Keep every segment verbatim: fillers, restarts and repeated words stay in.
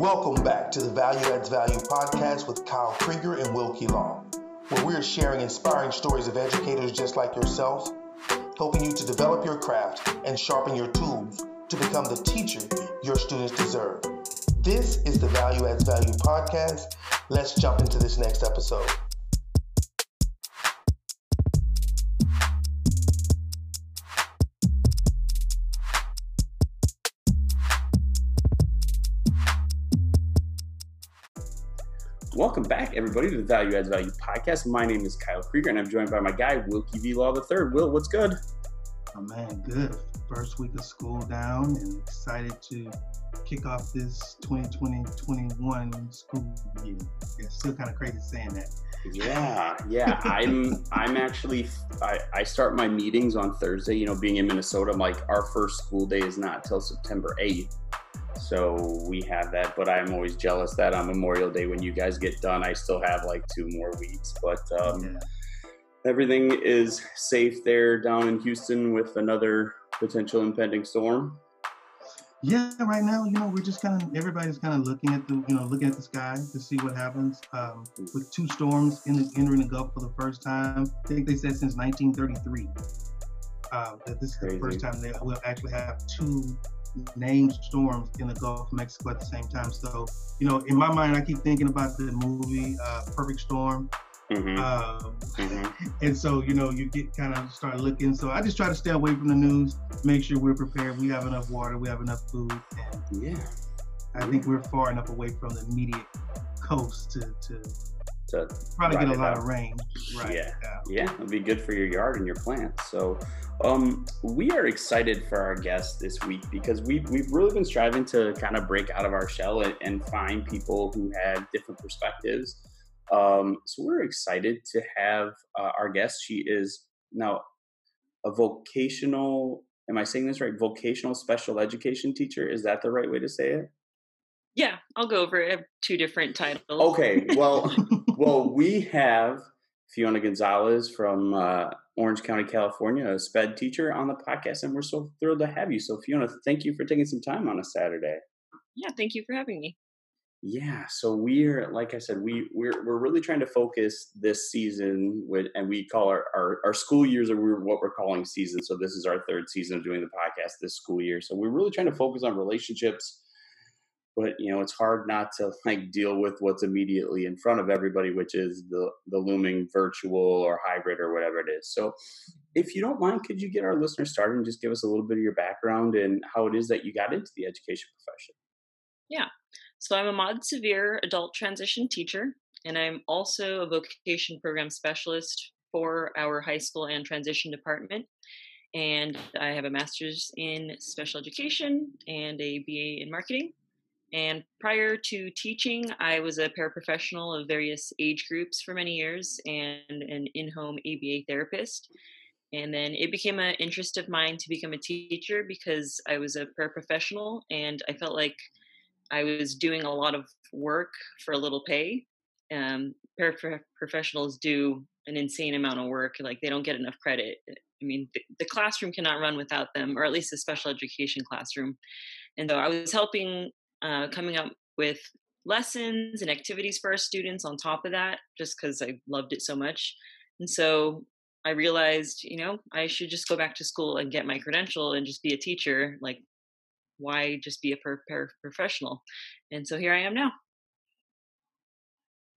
Welcome back to the Value Adds Value podcast with Kyle Krieger and Wilkie Law, where we're sharing inspiring stories of educators just like yourself, helping you to develop your craft and sharpen your tools to become the teacher your students deserve. This is the Value Adds Value podcast. Let's jump into this next episode. Welcome back, everybody, to the Value Adds Value podcast. My name is Kyle Krieger, and I'm joined by my guy, Wilkie V. Law the third. Will, what's good? Oh, man, good. First week of school down, and excited to kick off this twenty twenty twenty-one school year. It's still kind of crazy saying that. Yeah, yeah. I'm I'm actually, I, I start my meetings on Thursday. You know, being in Minnesota, I'm like, our first school day is not until September eighth. So we have that, but I'm always jealous that on Memorial Day when you guys get done, I still have like two more weeks, but um, yeah. Everything is safe there down in Houston with another potential impending storm. Yeah, right now, you know, we're just kind of, everybody's kind of looking at the, you know, looking at the sky to see what happens. Um, with two storms in the, entering the Gulf for the first time, I think they said since nineteen thirty-three, uh, that this is Crazy. The first time they will actually have two named storms in the Gulf of Mexico at the same time. So, you know, in my mind, I keep thinking about the movie uh, Perfect Storm. Mm-hmm. Um, mm-hmm. And so, you know, you get kind of start looking. So I just try to stay away from the news, make sure we're prepared. We have enough water, we have enough food. And yeah. I think we're far enough away from the immediate coast to, to, to probably get a lot out. of rain. Right. Yeah. Now. Yeah. It'll be good for your yard and your plants. So um, we are excited for our guests this week because we've, we've really been striving to kind of break out of our shell and, and find people who had different perspectives. Um, so we're excited to have uh, our guest. She is now a vocational, am I saying this right? Vocational special education teacher. Is that the right way to say it? Yeah, I'll go over it. I have two different titles. Okay, well, well, we have Fiona Gonzalez from uh, Orange County, California, a SPED teacher on the podcast, and we're so thrilled to have you. So, Fiona, thank you for taking some time on a Saturday. Yeah, thank you for having me. Yeah, so we're, like I said, we, we're we're really trying to focus this season, with, and we call our, our, our school years are what we're calling season. So this is our third season of doing the podcast this school year. So we're really trying to focus on relationships. But, you know, it's hard not to, like, deal with what's immediately in front of everybody, which is the, the looming virtual or hybrid or whatever it is. So if you don't mind, could you get our listeners started and just give us a little bit of your background and how it is that you got into the education profession? Yeah. So I'm a mod severe adult transition teacher, and I'm also a vocation program specialist for our high school and transition department. And I have a master's in special education and a B A in marketing. And prior to teaching, I was a paraprofessional of various age groups for many years and an in-home A B A therapist. And then it became an interest of mine to become a teacher because I was a paraprofessional and I felt like I was doing a lot of work for little pay. Um, paraprofessionals do an insane amount of work. Like, they don't get enough credit. I mean, the, the classroom cannot run without them, or at least the special education classroom. And so I was helping Uh, coming up with lessons and activities for our students on top of that, just because I loved it so much. And so I realized, you know, I should just go back to school and get my credential and just be a teacher. Like, why just be a per- per- professional? And so here I am now.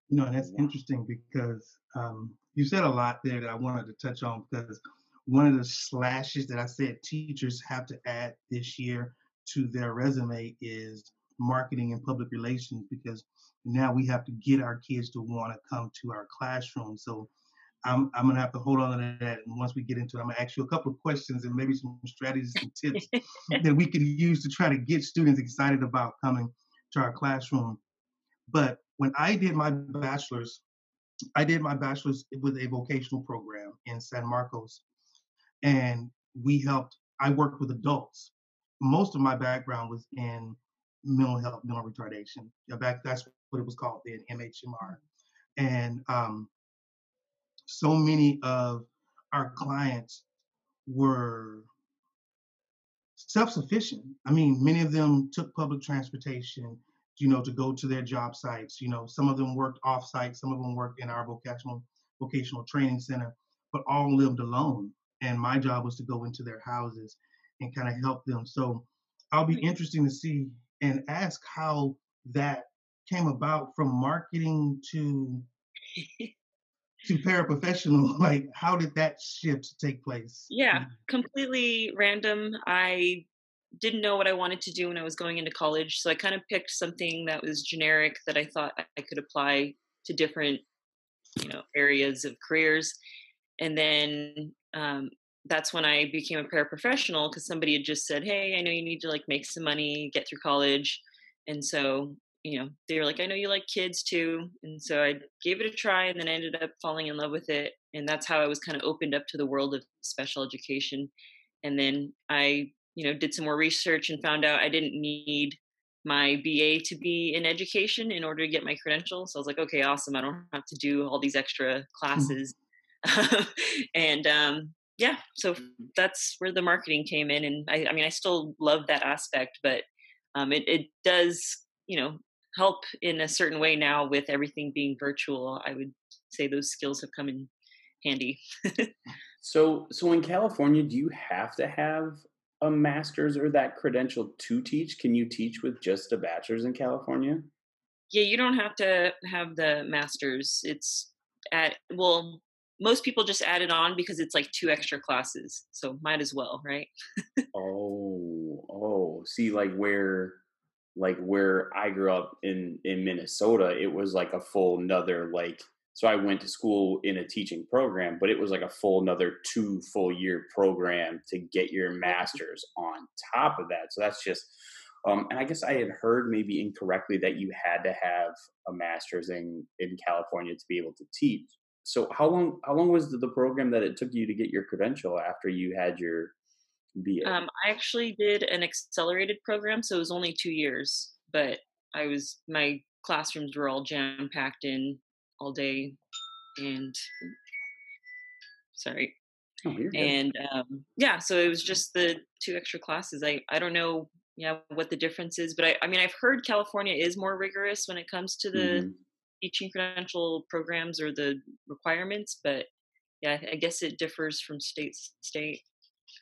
You know, and that's interesting because um, you said a lot there that I wanted to touch on, because one of the slashes that I said teachers have to add this year to their resume is marketing and public relations, because now we have to get our kids to want to come to our classroom. So I'm I'm gonna have to hold on to that, and once we get into it, I'm gonna ask you a couple of questions and maybe some strategies and tips that we can use to try to get students excited about coming to our classroom. But when I did my bachelor's, I did my bachelor's with a vocational program in San Marcos, and we helped, I worked with adults. Most of my background was in mental health, mental retardation. Back, that's what it was called then, M H M R. And um, so many of our clients were self-sufficient. I mean, many of them took public transportation. you know, to go to their job sites. You know, some of them worked off-site, some of them worked in our vocational vocational training center, but all lived alone. And my job was to go into their houses and kind of help them. So I'll be interesting to see and ask how that came about from marketing to to paraprofessional. Like, how did that shift take place? Yeah, completely random. I didn't know what I wanted to do when I was going into college. So I kind of picked something that was generic that I thought I could apply to different, you know, areas of careers. And then um, that's when I became a paraprofessional, because somebody had just said, hey, I know you need to like make some money, get through college. And so, you know, they were like, I know you like kids too. And so I gave it a try, and then I ended up falling in love with it. And that's how I was kind of opened up to the world of special education. And then I, you know, did some more research and found out I didn't need my B A to be in education in order to get my credential. So I was like, okay, awesome. I don't have to do all these extra classes. and um, yeah, so that's where the marketing came in. And I, I mean, I still love that aspect, but um, it, it does, you know, help in a certain way now with everything being virtual. I would say those skills have come in handy. so, so in California, do you have to have a master's or that credential to teach? Can you teach with just a bachelor's in California? Yeah, you don't have to have the master's. It's at, well, most people just add it on because it's like two extra classes. So might as well, right? oh, oh, see, like where, like where I grew up in, in Minnesota, it was like a full nother, like, so I went to school in a teaching program, but it was like a full another two full year program to get your master's on top of that. So that's just, um, and I guess I had heard maybe incorrectly that you had to have a master's in, in California to be able to teach. So how long, how long was the program that it took you to get your credential after you had your B A? Um, I actually did an accelerated program. So it was only two years, but I was, my classrooms were all jam packed in all day, and sorry oh, and um yeah so it was just the two extra classes. I I don't know yeah what the difference is, but I, I mean I've heard California is more rigorous when it comes to the mm-hmm. teaching credential programs or the requirements, but yeah I guess it differs from state to state.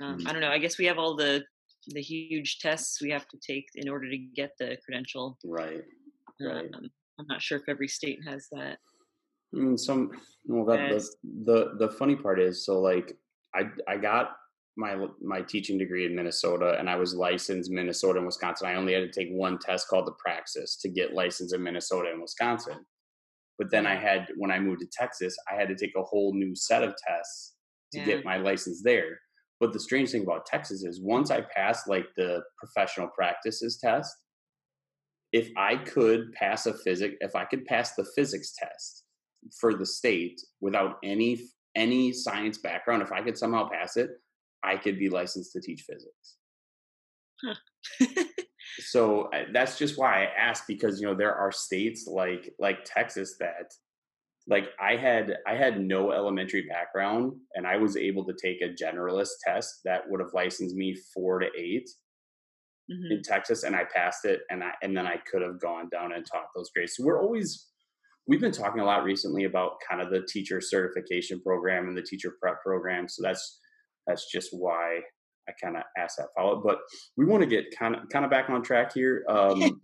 um, mm-hmm. I don't know, I guess we have all the the huge tests we have to take in order to get the credential, right right um, I'm not sure if every state has that. I mean, some, well, that, yes. the, the, the funny part is, so like, I, I got my, my teaching degree in Minnesota, and I was licensed Minnesota and Wisconsin. I only had to take one test called the Praxis to get licensed in Minnesota and Wisconsin. But then I had, when I moved to Texas, I had to take a whole new set of tests to yeah. get my license there. But the strange thing about Texas is once I passed like the professional practices test, if I could pass a physics, if I could pass the physics test for the state without any any science background, if I could somehow pass it, I could be licensed to teach physics. Huh. So that's just why I asked, because you know there are states like like Texas that like I had I had no elementary background, and I was able to take a generalist test that would have licensed me four to eight mm-hmm. in Texas, and I passed it, and I and then I could have gone down and taught those grades. So we're always We've been talking a lot recently about kind of the teacher certification program and the teacher prep program. So that's, that's just why I kind of asked that follow up, but we want to get kind of, kind of back on track here. Um,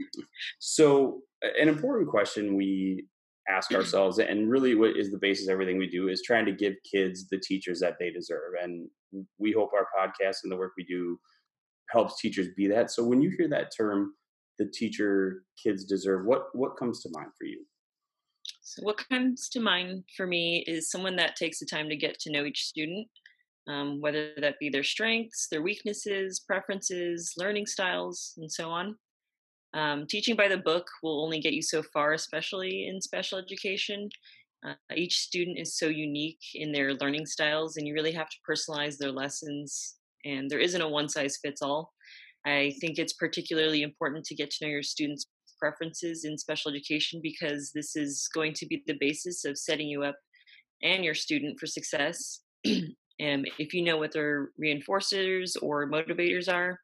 so an important question we ask ourselves, and really what is the basis of everything we do, is trying to give kids the teachers that they deserve. And we hope our podcast and the work we do helps teachers be that. So when you hear that term, the teacher kids deserve, what, what comes to mind for you? So what comes to mind for me is someone that takes the time to get to know each student, um, whether that be their strengths, their weaknesses, preferences, learning styles, and so on. Um, teaching by the book will only get you so far, especially in special education. Uh, each student is so unique in their learning styles, and you really have to personalize their lessons, and there isn't a one-size-fits-all. I think it's particularly important to get to know your students' preferences in special education, because this is going to be the basis of setting you up and your student for success. And if you know what their reinforcers or motivators are,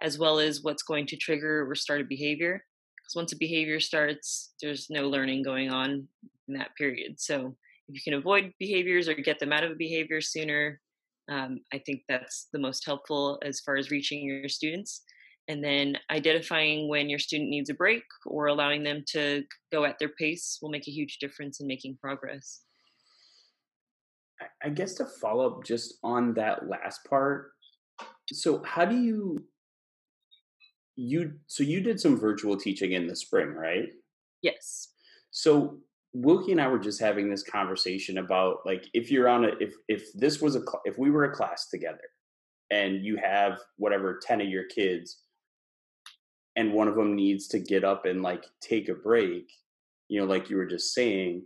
as well as what's going to trigger or start a behavior, because once a behavior starts, there's no learning going on in that period. So if you can avoid behaviors or get them out of a behavior sooner, um, I think that's the most helpful as far as reaching your students. And then identifying when your student needs a break or allowing them to go at their pace will make a huge difference in making progress. I guess to follow up just on that last part. So how do you, you, so you did some virtual teaching in the spring, right? Yes. So Wilkie and I were just having this conversation about, like, if you're on a, if, if this was a, if we were a class together and you have whatever, ten of your kids and one of them needs to get up and like take a break, you know, like you were just saying,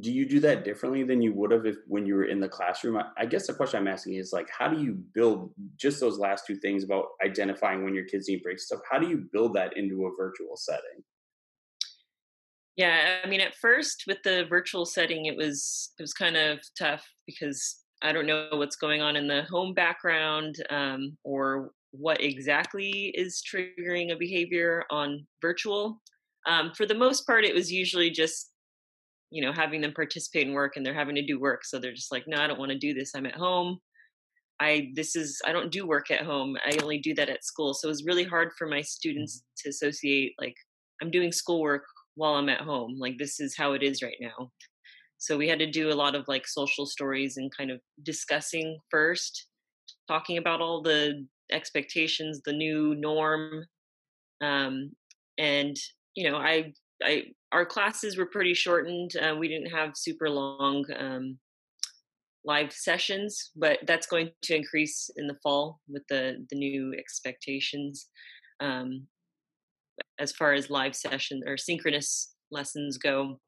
do you do that differently than you would have if when you were in the classroom? I, I guess the question I'm asking is, like, how do you build just those last two things about identifying when your kids need breaks stuff? How do you build that into a virtual setting? Yeah, I mean, at first with the virtual setting, it was it was kind of tough because I don't know what's going on in the home background um, or what exactly is triggering a behavior on virtual. Um, for the most part, it was usually just, you know, having them participate in work and they're having to do work. So they're just like, no, I don't want to do this. I'm at home. I, this is, I don't do work at home. I only do that at school. So it was really hard for my students to associate, like, I'm doing schoolwork while I'm at home. Like, this is how it is right now. So we had to do a lot of like social stories and kind of discussing first, talking about all the expectations, the new norm. Um, and, you know, I, I, our classes were pretty shortened. Uh, we didn't have super long um, live sessions, but that's going to increase in the fall with the, the new expectations um, as far as live session or synchronous lessons go.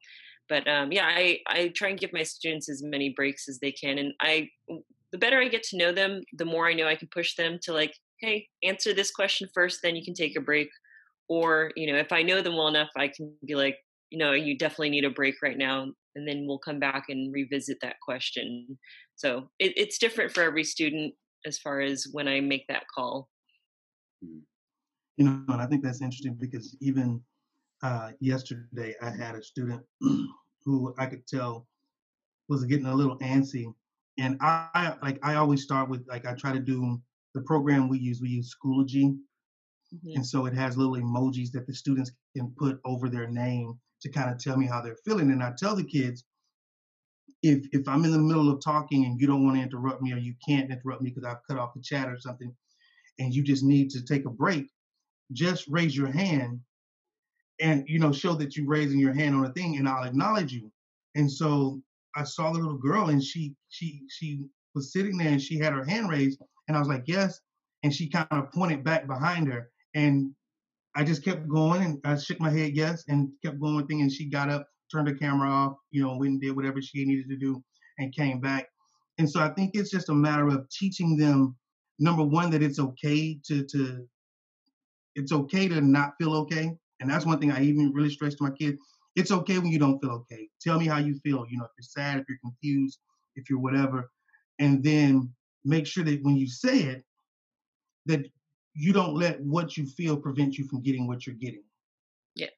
But um, yeah, I, I try and give my students as many breaks as they can. And I, the better I get to know them, the more I know I can push them to, like, hey, answer this question first, then you can take a break. Or, you know, if I know them well enough, I can be like, you know, you definitely need a break right now. And then we'll come back and revisit that question. So it, it's different for every student as far as when I make that call. You know, and I think that's interesting because even uh, yesterday I had a student who I could tell was getting a little antsy. And I, I like, I always start with, like, I try to do the program we use, we use Schoology. Mm-hmm. And so it has little emojis that the students can put over their name to kind of tell me how they're feeling. And I tell the kids, if if I'm in the middle of talking and you don't want to interrupt me or you can't interrupt me because I've cut off the chat or something, and you just need to take a break, just raise your hand and, you know, show that you're raising your hand on a thing and I'll acknowledge you. And so I saw the little girl and she she she was sitting there and she had her hand raised and I was like, yes. And she kind of pointed back behind her. And I just kept going and I shook my head, yes, and kept going with things. And she got up, turned the camera off, you know, went and did whatever she needed to do and came back. And so I think it's just a matter of teaching them, number one, that it's okay to, to it's okay to not feel okay. And that's one thing I even really stress to my kids. It's okay when you don't feel okay. Tell me how you feel, you know, if you're sad, if you're confused, if you're whatever. And then make sure that when you say it, that you don't let what you feel prevent you from getting what you're getting. Yeah.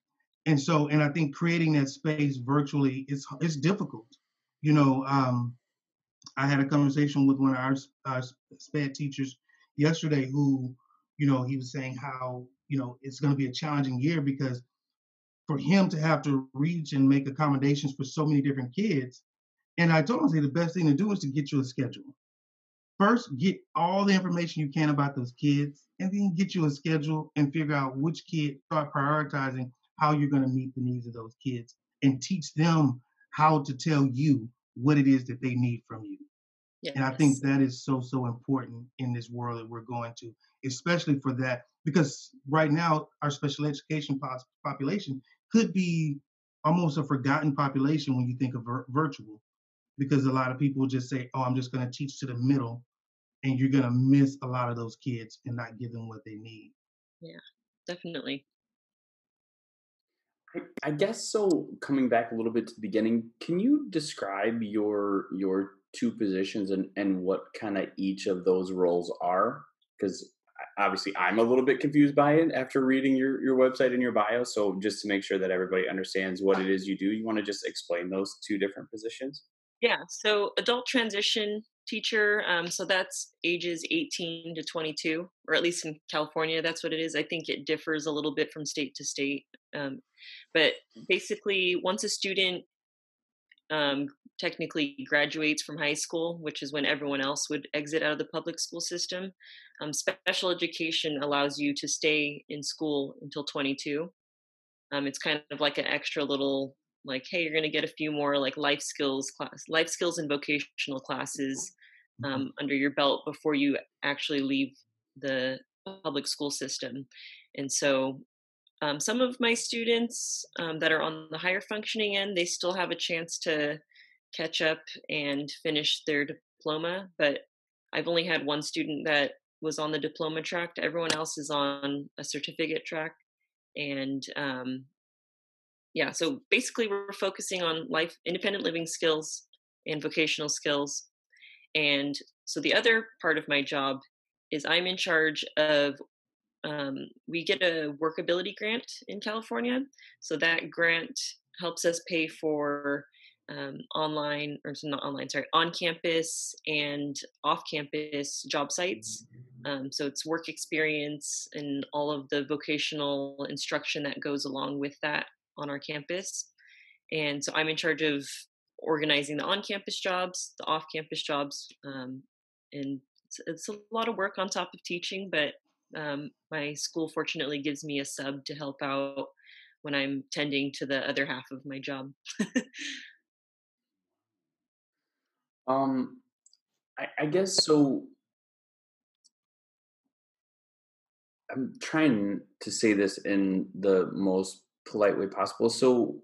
And so, and I think creating that space virtually, it's it's difficult. You know, um, I had a conversation with one of our, our SPED teachers yesterday who, you know, he was saying how, you know, it's going to be a challenging year because for him to have to reach and make accommodations for so many different kids. And I told him, say, the best thing to do is to get you a schedule. First, get all the information you can about those kids, and then get you a schedule and figure out which kid, start prioritizing how you're going to meet the needs of those kids and teach them how to tell you what it is that they need from you. Yes. And I think that is so, so important in this world that we're going to, especially for that, because right now our special education pos- population could be almost a forgotten population when you think of vir- virtual. Because a lot of people just say, oh, I'm just going to teach to the middle, and you're going to miss a lot of those kids and not give them what they need. Yeah, definitely. I, I guess so. Coming back a little bit to the beginning, can you describe your your two positions and, and what kind of each of those roles are? Because obviously I'm a little bit confused by it after reading your, your website and your bio. So just to make sure that everybody understands what it is you do, you want to just explain those two different positions? Yeah. So adult transition teacher. Um, so that's ages eighteen to twenty-two, or at least in California, that's what it is. I think it differs a little bit from state to state. Um, but basically once a student um, technically graduates from high school, which is when everyone else would exit out of the public school system, um, special education allows you to stay in school until twenty-two. Um, it's kind of like an extra little, like, hey, you're going to get a few more like life skills class, life skills and vocational classes um, under your belt before you actually leave the public school system. And so um, some of my students um, that are on the higher functioning end, they still have a chance to catch up and finish their diploma. But I've only had one student that was on the diploma track. Everyone else is on a certificate track. And um, yeah, so basically we're focusing on life, independent living skills and vocational skills. And so the other part of my job is I'm in charge of, um, we get a workability grant in California. So that grant helps us pay for um, online, or not online, sorry, on campus and off campus job sites. Um, so it's work experience and all of the vocational instruction that goes along with that on our campus. And so I'm in charge of organizing the on-campus jobs, the off-campus jobs. Um, and it's, it's a lot of work on top of teaching, but um, my school fortunately gives me a sub to help out when I'm tending to the other half of my job. um, I, I guess so. I'm trying to say this in the most polite way possible. So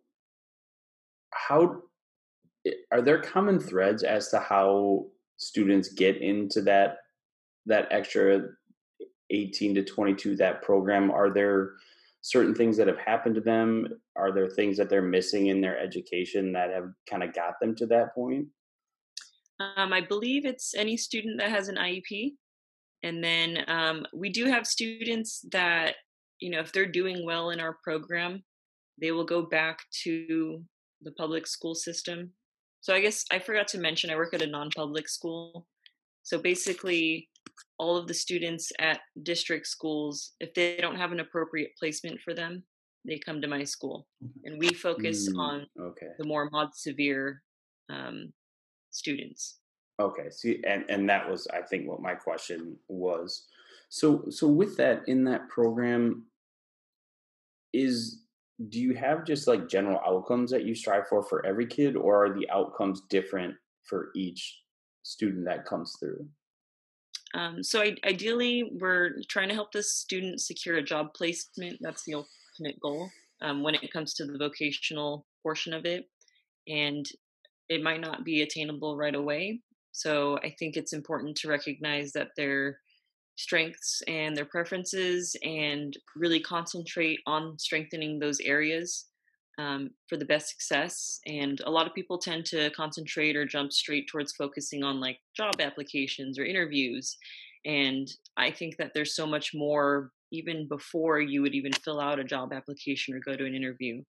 how are there common threads as to how students get into that that extra eighteen to twenty-two, that program? Are there certain things that have happened to them? Are there things that they're missing in their education that have kind of got them to that point? Um, I believe it's any student that has an I E P. And then um, we do have students that, you know, if they're doing well in our program, they will go back to the public school system. So I guess I forgot to mention, I work at a non-public school. So basically all of the students at district schools, if they don't have an appropriate placement for them, they come to my school. And we focus mm, on okay. the more mod severe um, students. Okay. See, and, and that was, I think, what my question was. So, so with that, in that program, is, do you have just like general outcomes that you strive for for every kid, or are the outcomes different for each student that comes through? Um, so I, ideally, we're trying to help the student secure a job placement. That's the ultimate goal um, when it comes to the vocational portion of it. And it might not be attainable right away. So I think it's important to recognize that they're strengths and their preferences, and really concentrate on strengthening those areas um, for the best success. And a lot of people tend to concentrate or jump straight towards focusing on like job applications or interviews. And I think that there's so much more even before you would even fill out a job application or go to an interview.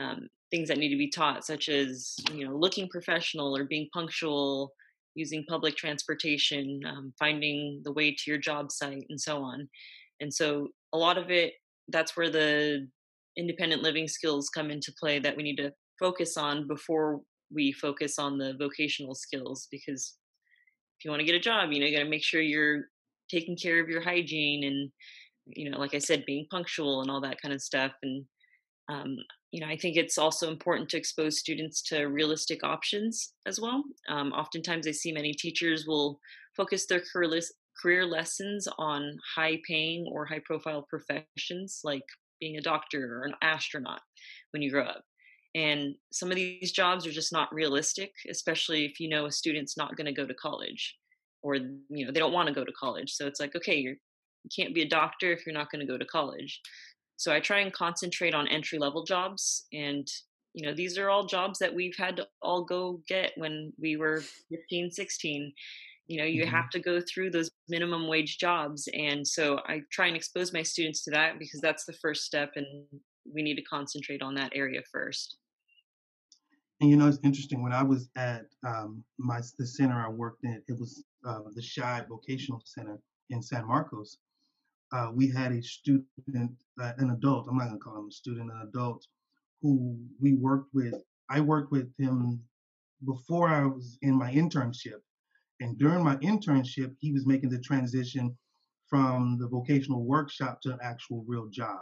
Um, things that need to be taught, such as, you know, looking professional or being punctual, using public transportation, um, finding the way to your job site, and so on. And so a lot of it, that's where the independent living skills come into play that we need to focus on before we focus on the vocational skills. Because if you want to get a job, you know, you got to make sure you're taking care of your hygiene and, you know, like I said, being punctual and all that kind of stuff. And, um, you know, I think it's also important to expose students to realistic options as well. Um, oftentimes I see many teachers will focus their career, les- career lessons on high paying or high profile professions, like being a doctor or an astronaut when you grow up. And some of these jobs are just not realistic, especially if you know a student's not going to go to college, or, you know, they don't want to go to college. So it's like, okay, you're, you can't be a doctor if you're not going to go to college. So I try and concentrate on entry-level jobs. And, you know, these are all jobs that we've had to all go get when we were fifteen, sixteen. You know, you mm-hmm. have to go through those minimum wage jobs. And so I try and expose my students to that because that's the first step. And we need to concentrate on that area first. And, you know, it's interesting. When I was at um, my the center I worked in, it was uh, the Shy Vocational Center in San Marcos. Uh, we had a student, uh, an adult, I'm not going to call him a student, an adult, who we worked with. I worked with him before I was in my internship. And during my internship, he was making the transition from the vocational workshop to an actual real job.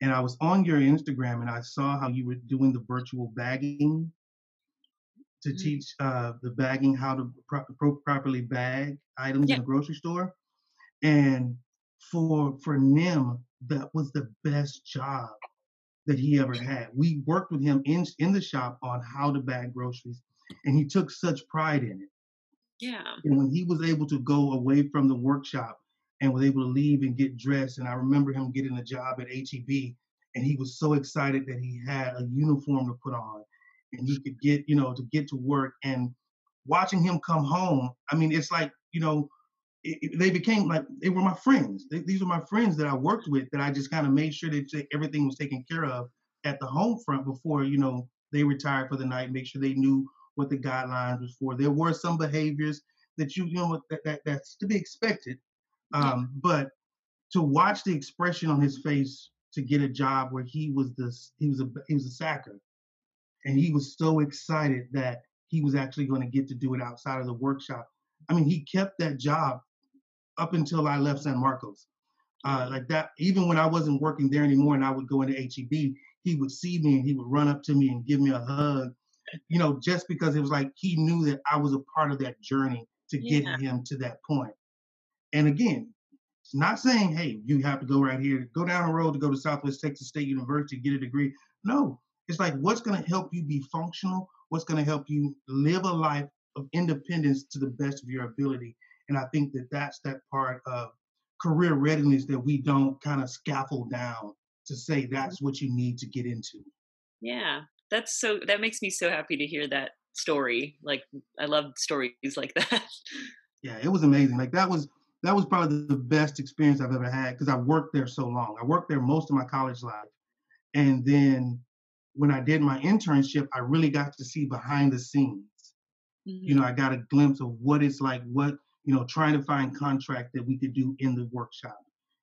And I was on your Instagram and I saw how you were doing the virtual bagging to mm-hmm. teach uh, the bagging, how to pro- pro- properly bag items yeah. in a grocery store. And for for Nim, that was the best job that he ever had. We worked with him in, in the shop on how to bag groceries, and he took such pride in it. Yeah. And when he was able to go away from the workshop and was able to leave and get dressed, and I remember him getting a job at H E B, and he was so excited that he had a uniform to put on, and he could get, you know, to get to work. And watching him come home, I mean, it's like, you know, it, it, they became like, they were my friends. They, these were my friends that I worked with, that I just kind of made sure that everything was taken care of at the home front before, you know, they retired for the night, make sure they knew what the guidelines was for. There were some behaviors that you, you know, that, that that's to be expected. Um, but to watch the expression on his face to get a job where he was this, he was a, he was a sacker, and he was so excited that he was actually going to get to do it outside of the workshop. I mean, he kept that job up until I left San Marcos. Uh, like that, even when I wasn't working there anymore, and I would go into H E B, he would see me and he would run up to me and give me a hug. You know, just because it was like he knew that I was a part of that journey to get yeah. him to that point. And again, it's not saying, hey, you have to go right here, go down the road to go to Southwest Texas State University, get a degree. No, it's like, what's going to help you be functional? What's going to help you live a life of independence to the best of your ability? And I think that that's that part of career readiness that we don't kind of scaffold down to say that's what you need to get into. Yeah. That's so, that makes me so happy to hear that story. Like, I love stories like that. Yeah, it was amazing. Like that was, that was probably the best experience I've ever had, because I worked there so long. I worked there most of my college life. And then when I did my internship, I really got to see behind the scenes. Mm-hmm. You know, I got a glimpse of what it's like, what, you know, trying to find contract that we could do in the workshop,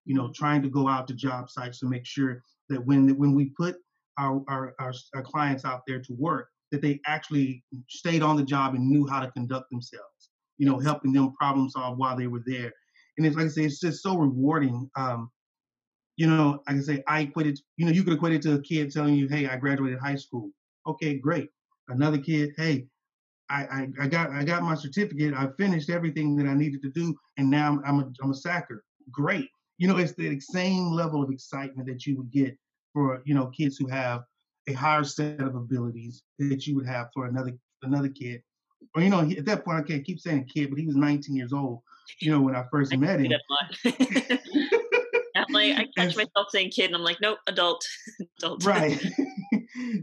you know, trying to go out to job sites to make sure that when, when we put Our, our, our, our clients out there to work, that they actually stayed on the job and knew how to conduct themselves, you know, helping them problem solve while they were there. And it's like I say, it's just so rewarding. Um, you know, like I say, I equated, you know, you could equate it to a kid telling you, hey, I graduated high school. Okay, great. Another kid, hey, I, I, I got I got my certificate. I finished everything that I needed to do. And now I'm, I'm, a, I'm a sacker. Great. You know, it's the same level of excitement that you would get for, you know, kids who have a higher set of abilities that you would have for another another kid. Or, you know, he, at that point, I can't keep saying kid, but he was nineteen years old, you know, when I first I met him. I'm like, I catch myself saying kid, and I'm like, nope, adult. adult. Right.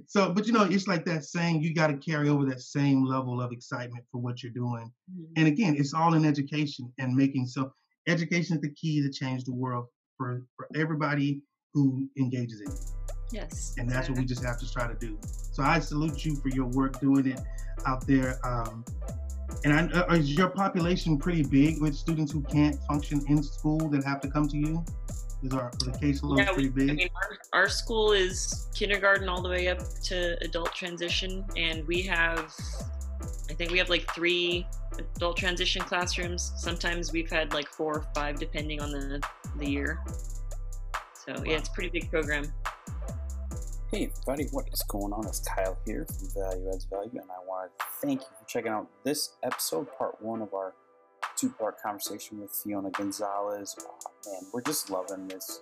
So, but, you know, it's like that saying, you got to carry over that same level of excitement for what you're doing. Mm-hmm. And again, it's all in education and making, so education is the key to change the world for, for everybody who engages in it. Yes. And that's what we just have to try to do. So I salute you for your work doing it out there. Um, and I, uh, is your population pretty big with students who can't function in school that have to come to you? Is our the caseload yeah, pretty big? I mean, our, our school is kindergarten all the way up to adult transition. And we have, I think we have like three adult transition classrooms. Sometimes we've had like four or five, depending on the, the year. So yeah, it's a pretty big program. Hey everybody, what is going on? It's Kyle here from Value Adds Value, and I want to thank you for checking out this episode, part one of our two-part conversation with Fiona Gonzalez. Oh, man, we're just loving this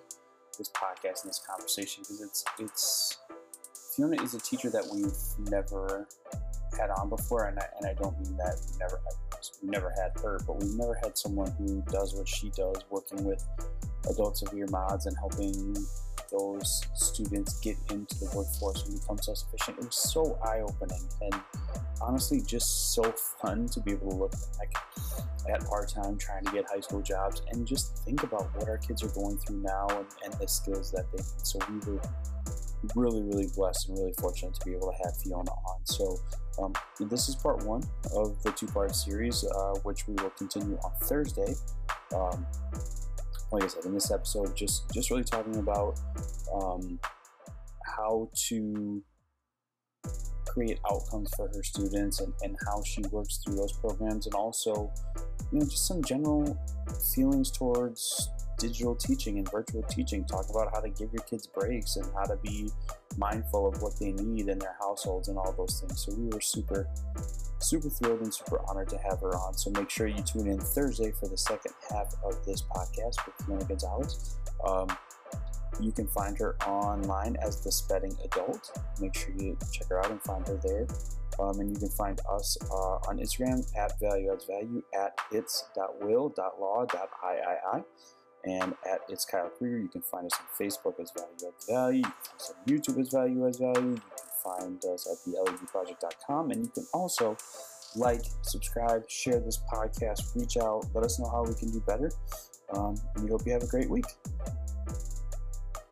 this podcast and this conversation, because it's it's Fiona is a teacher that we've never had on before, and I and I don't mean that we never we never had her, but we've never had someone who does what she does, working with adults of ear mods and helping those students get into the workforce and become self-sufficient. It was so eye-opening and honestly just so fun to be able to look back at our time trying to get high school jobs and just think about what our kids are going through now and, and the skills that they need. So we were really, really blessed and really fortunate to be able to have Fiona on. So um, this is part one of the two-part series, uh, which we will continue on Thursday. Um, like I said, in this episode, just, just really talking about um, how to create outcomes for her students and, and how she works through those programs, and also, you know, just some general feelings towards digital teaching and virtual teaching. Talk about how to give your kids breaks and how to be mindful of what they need in their households and all those things. So we were super, super thrilled and super honored to have her on. So make sure you tune in Thursday for the second half of this podcast with Fiona Gonzalez. Um, you can find her online as the Spedding Adult. Make sure you check her out and find her there. Um, and you can find us uh, on Instagram at valueaddsvalue, at its dot will dot law dot I I I. And at It's Kyle Krieger. You can find us on Facebook as Value Adds Value. You can find us on YouTube as Value Adds Value. You can find us at the L A V project dot com. And you can also like, subscribe, share this podcast, reach out, let us know how we can do better. Um, and we hope you have a great week.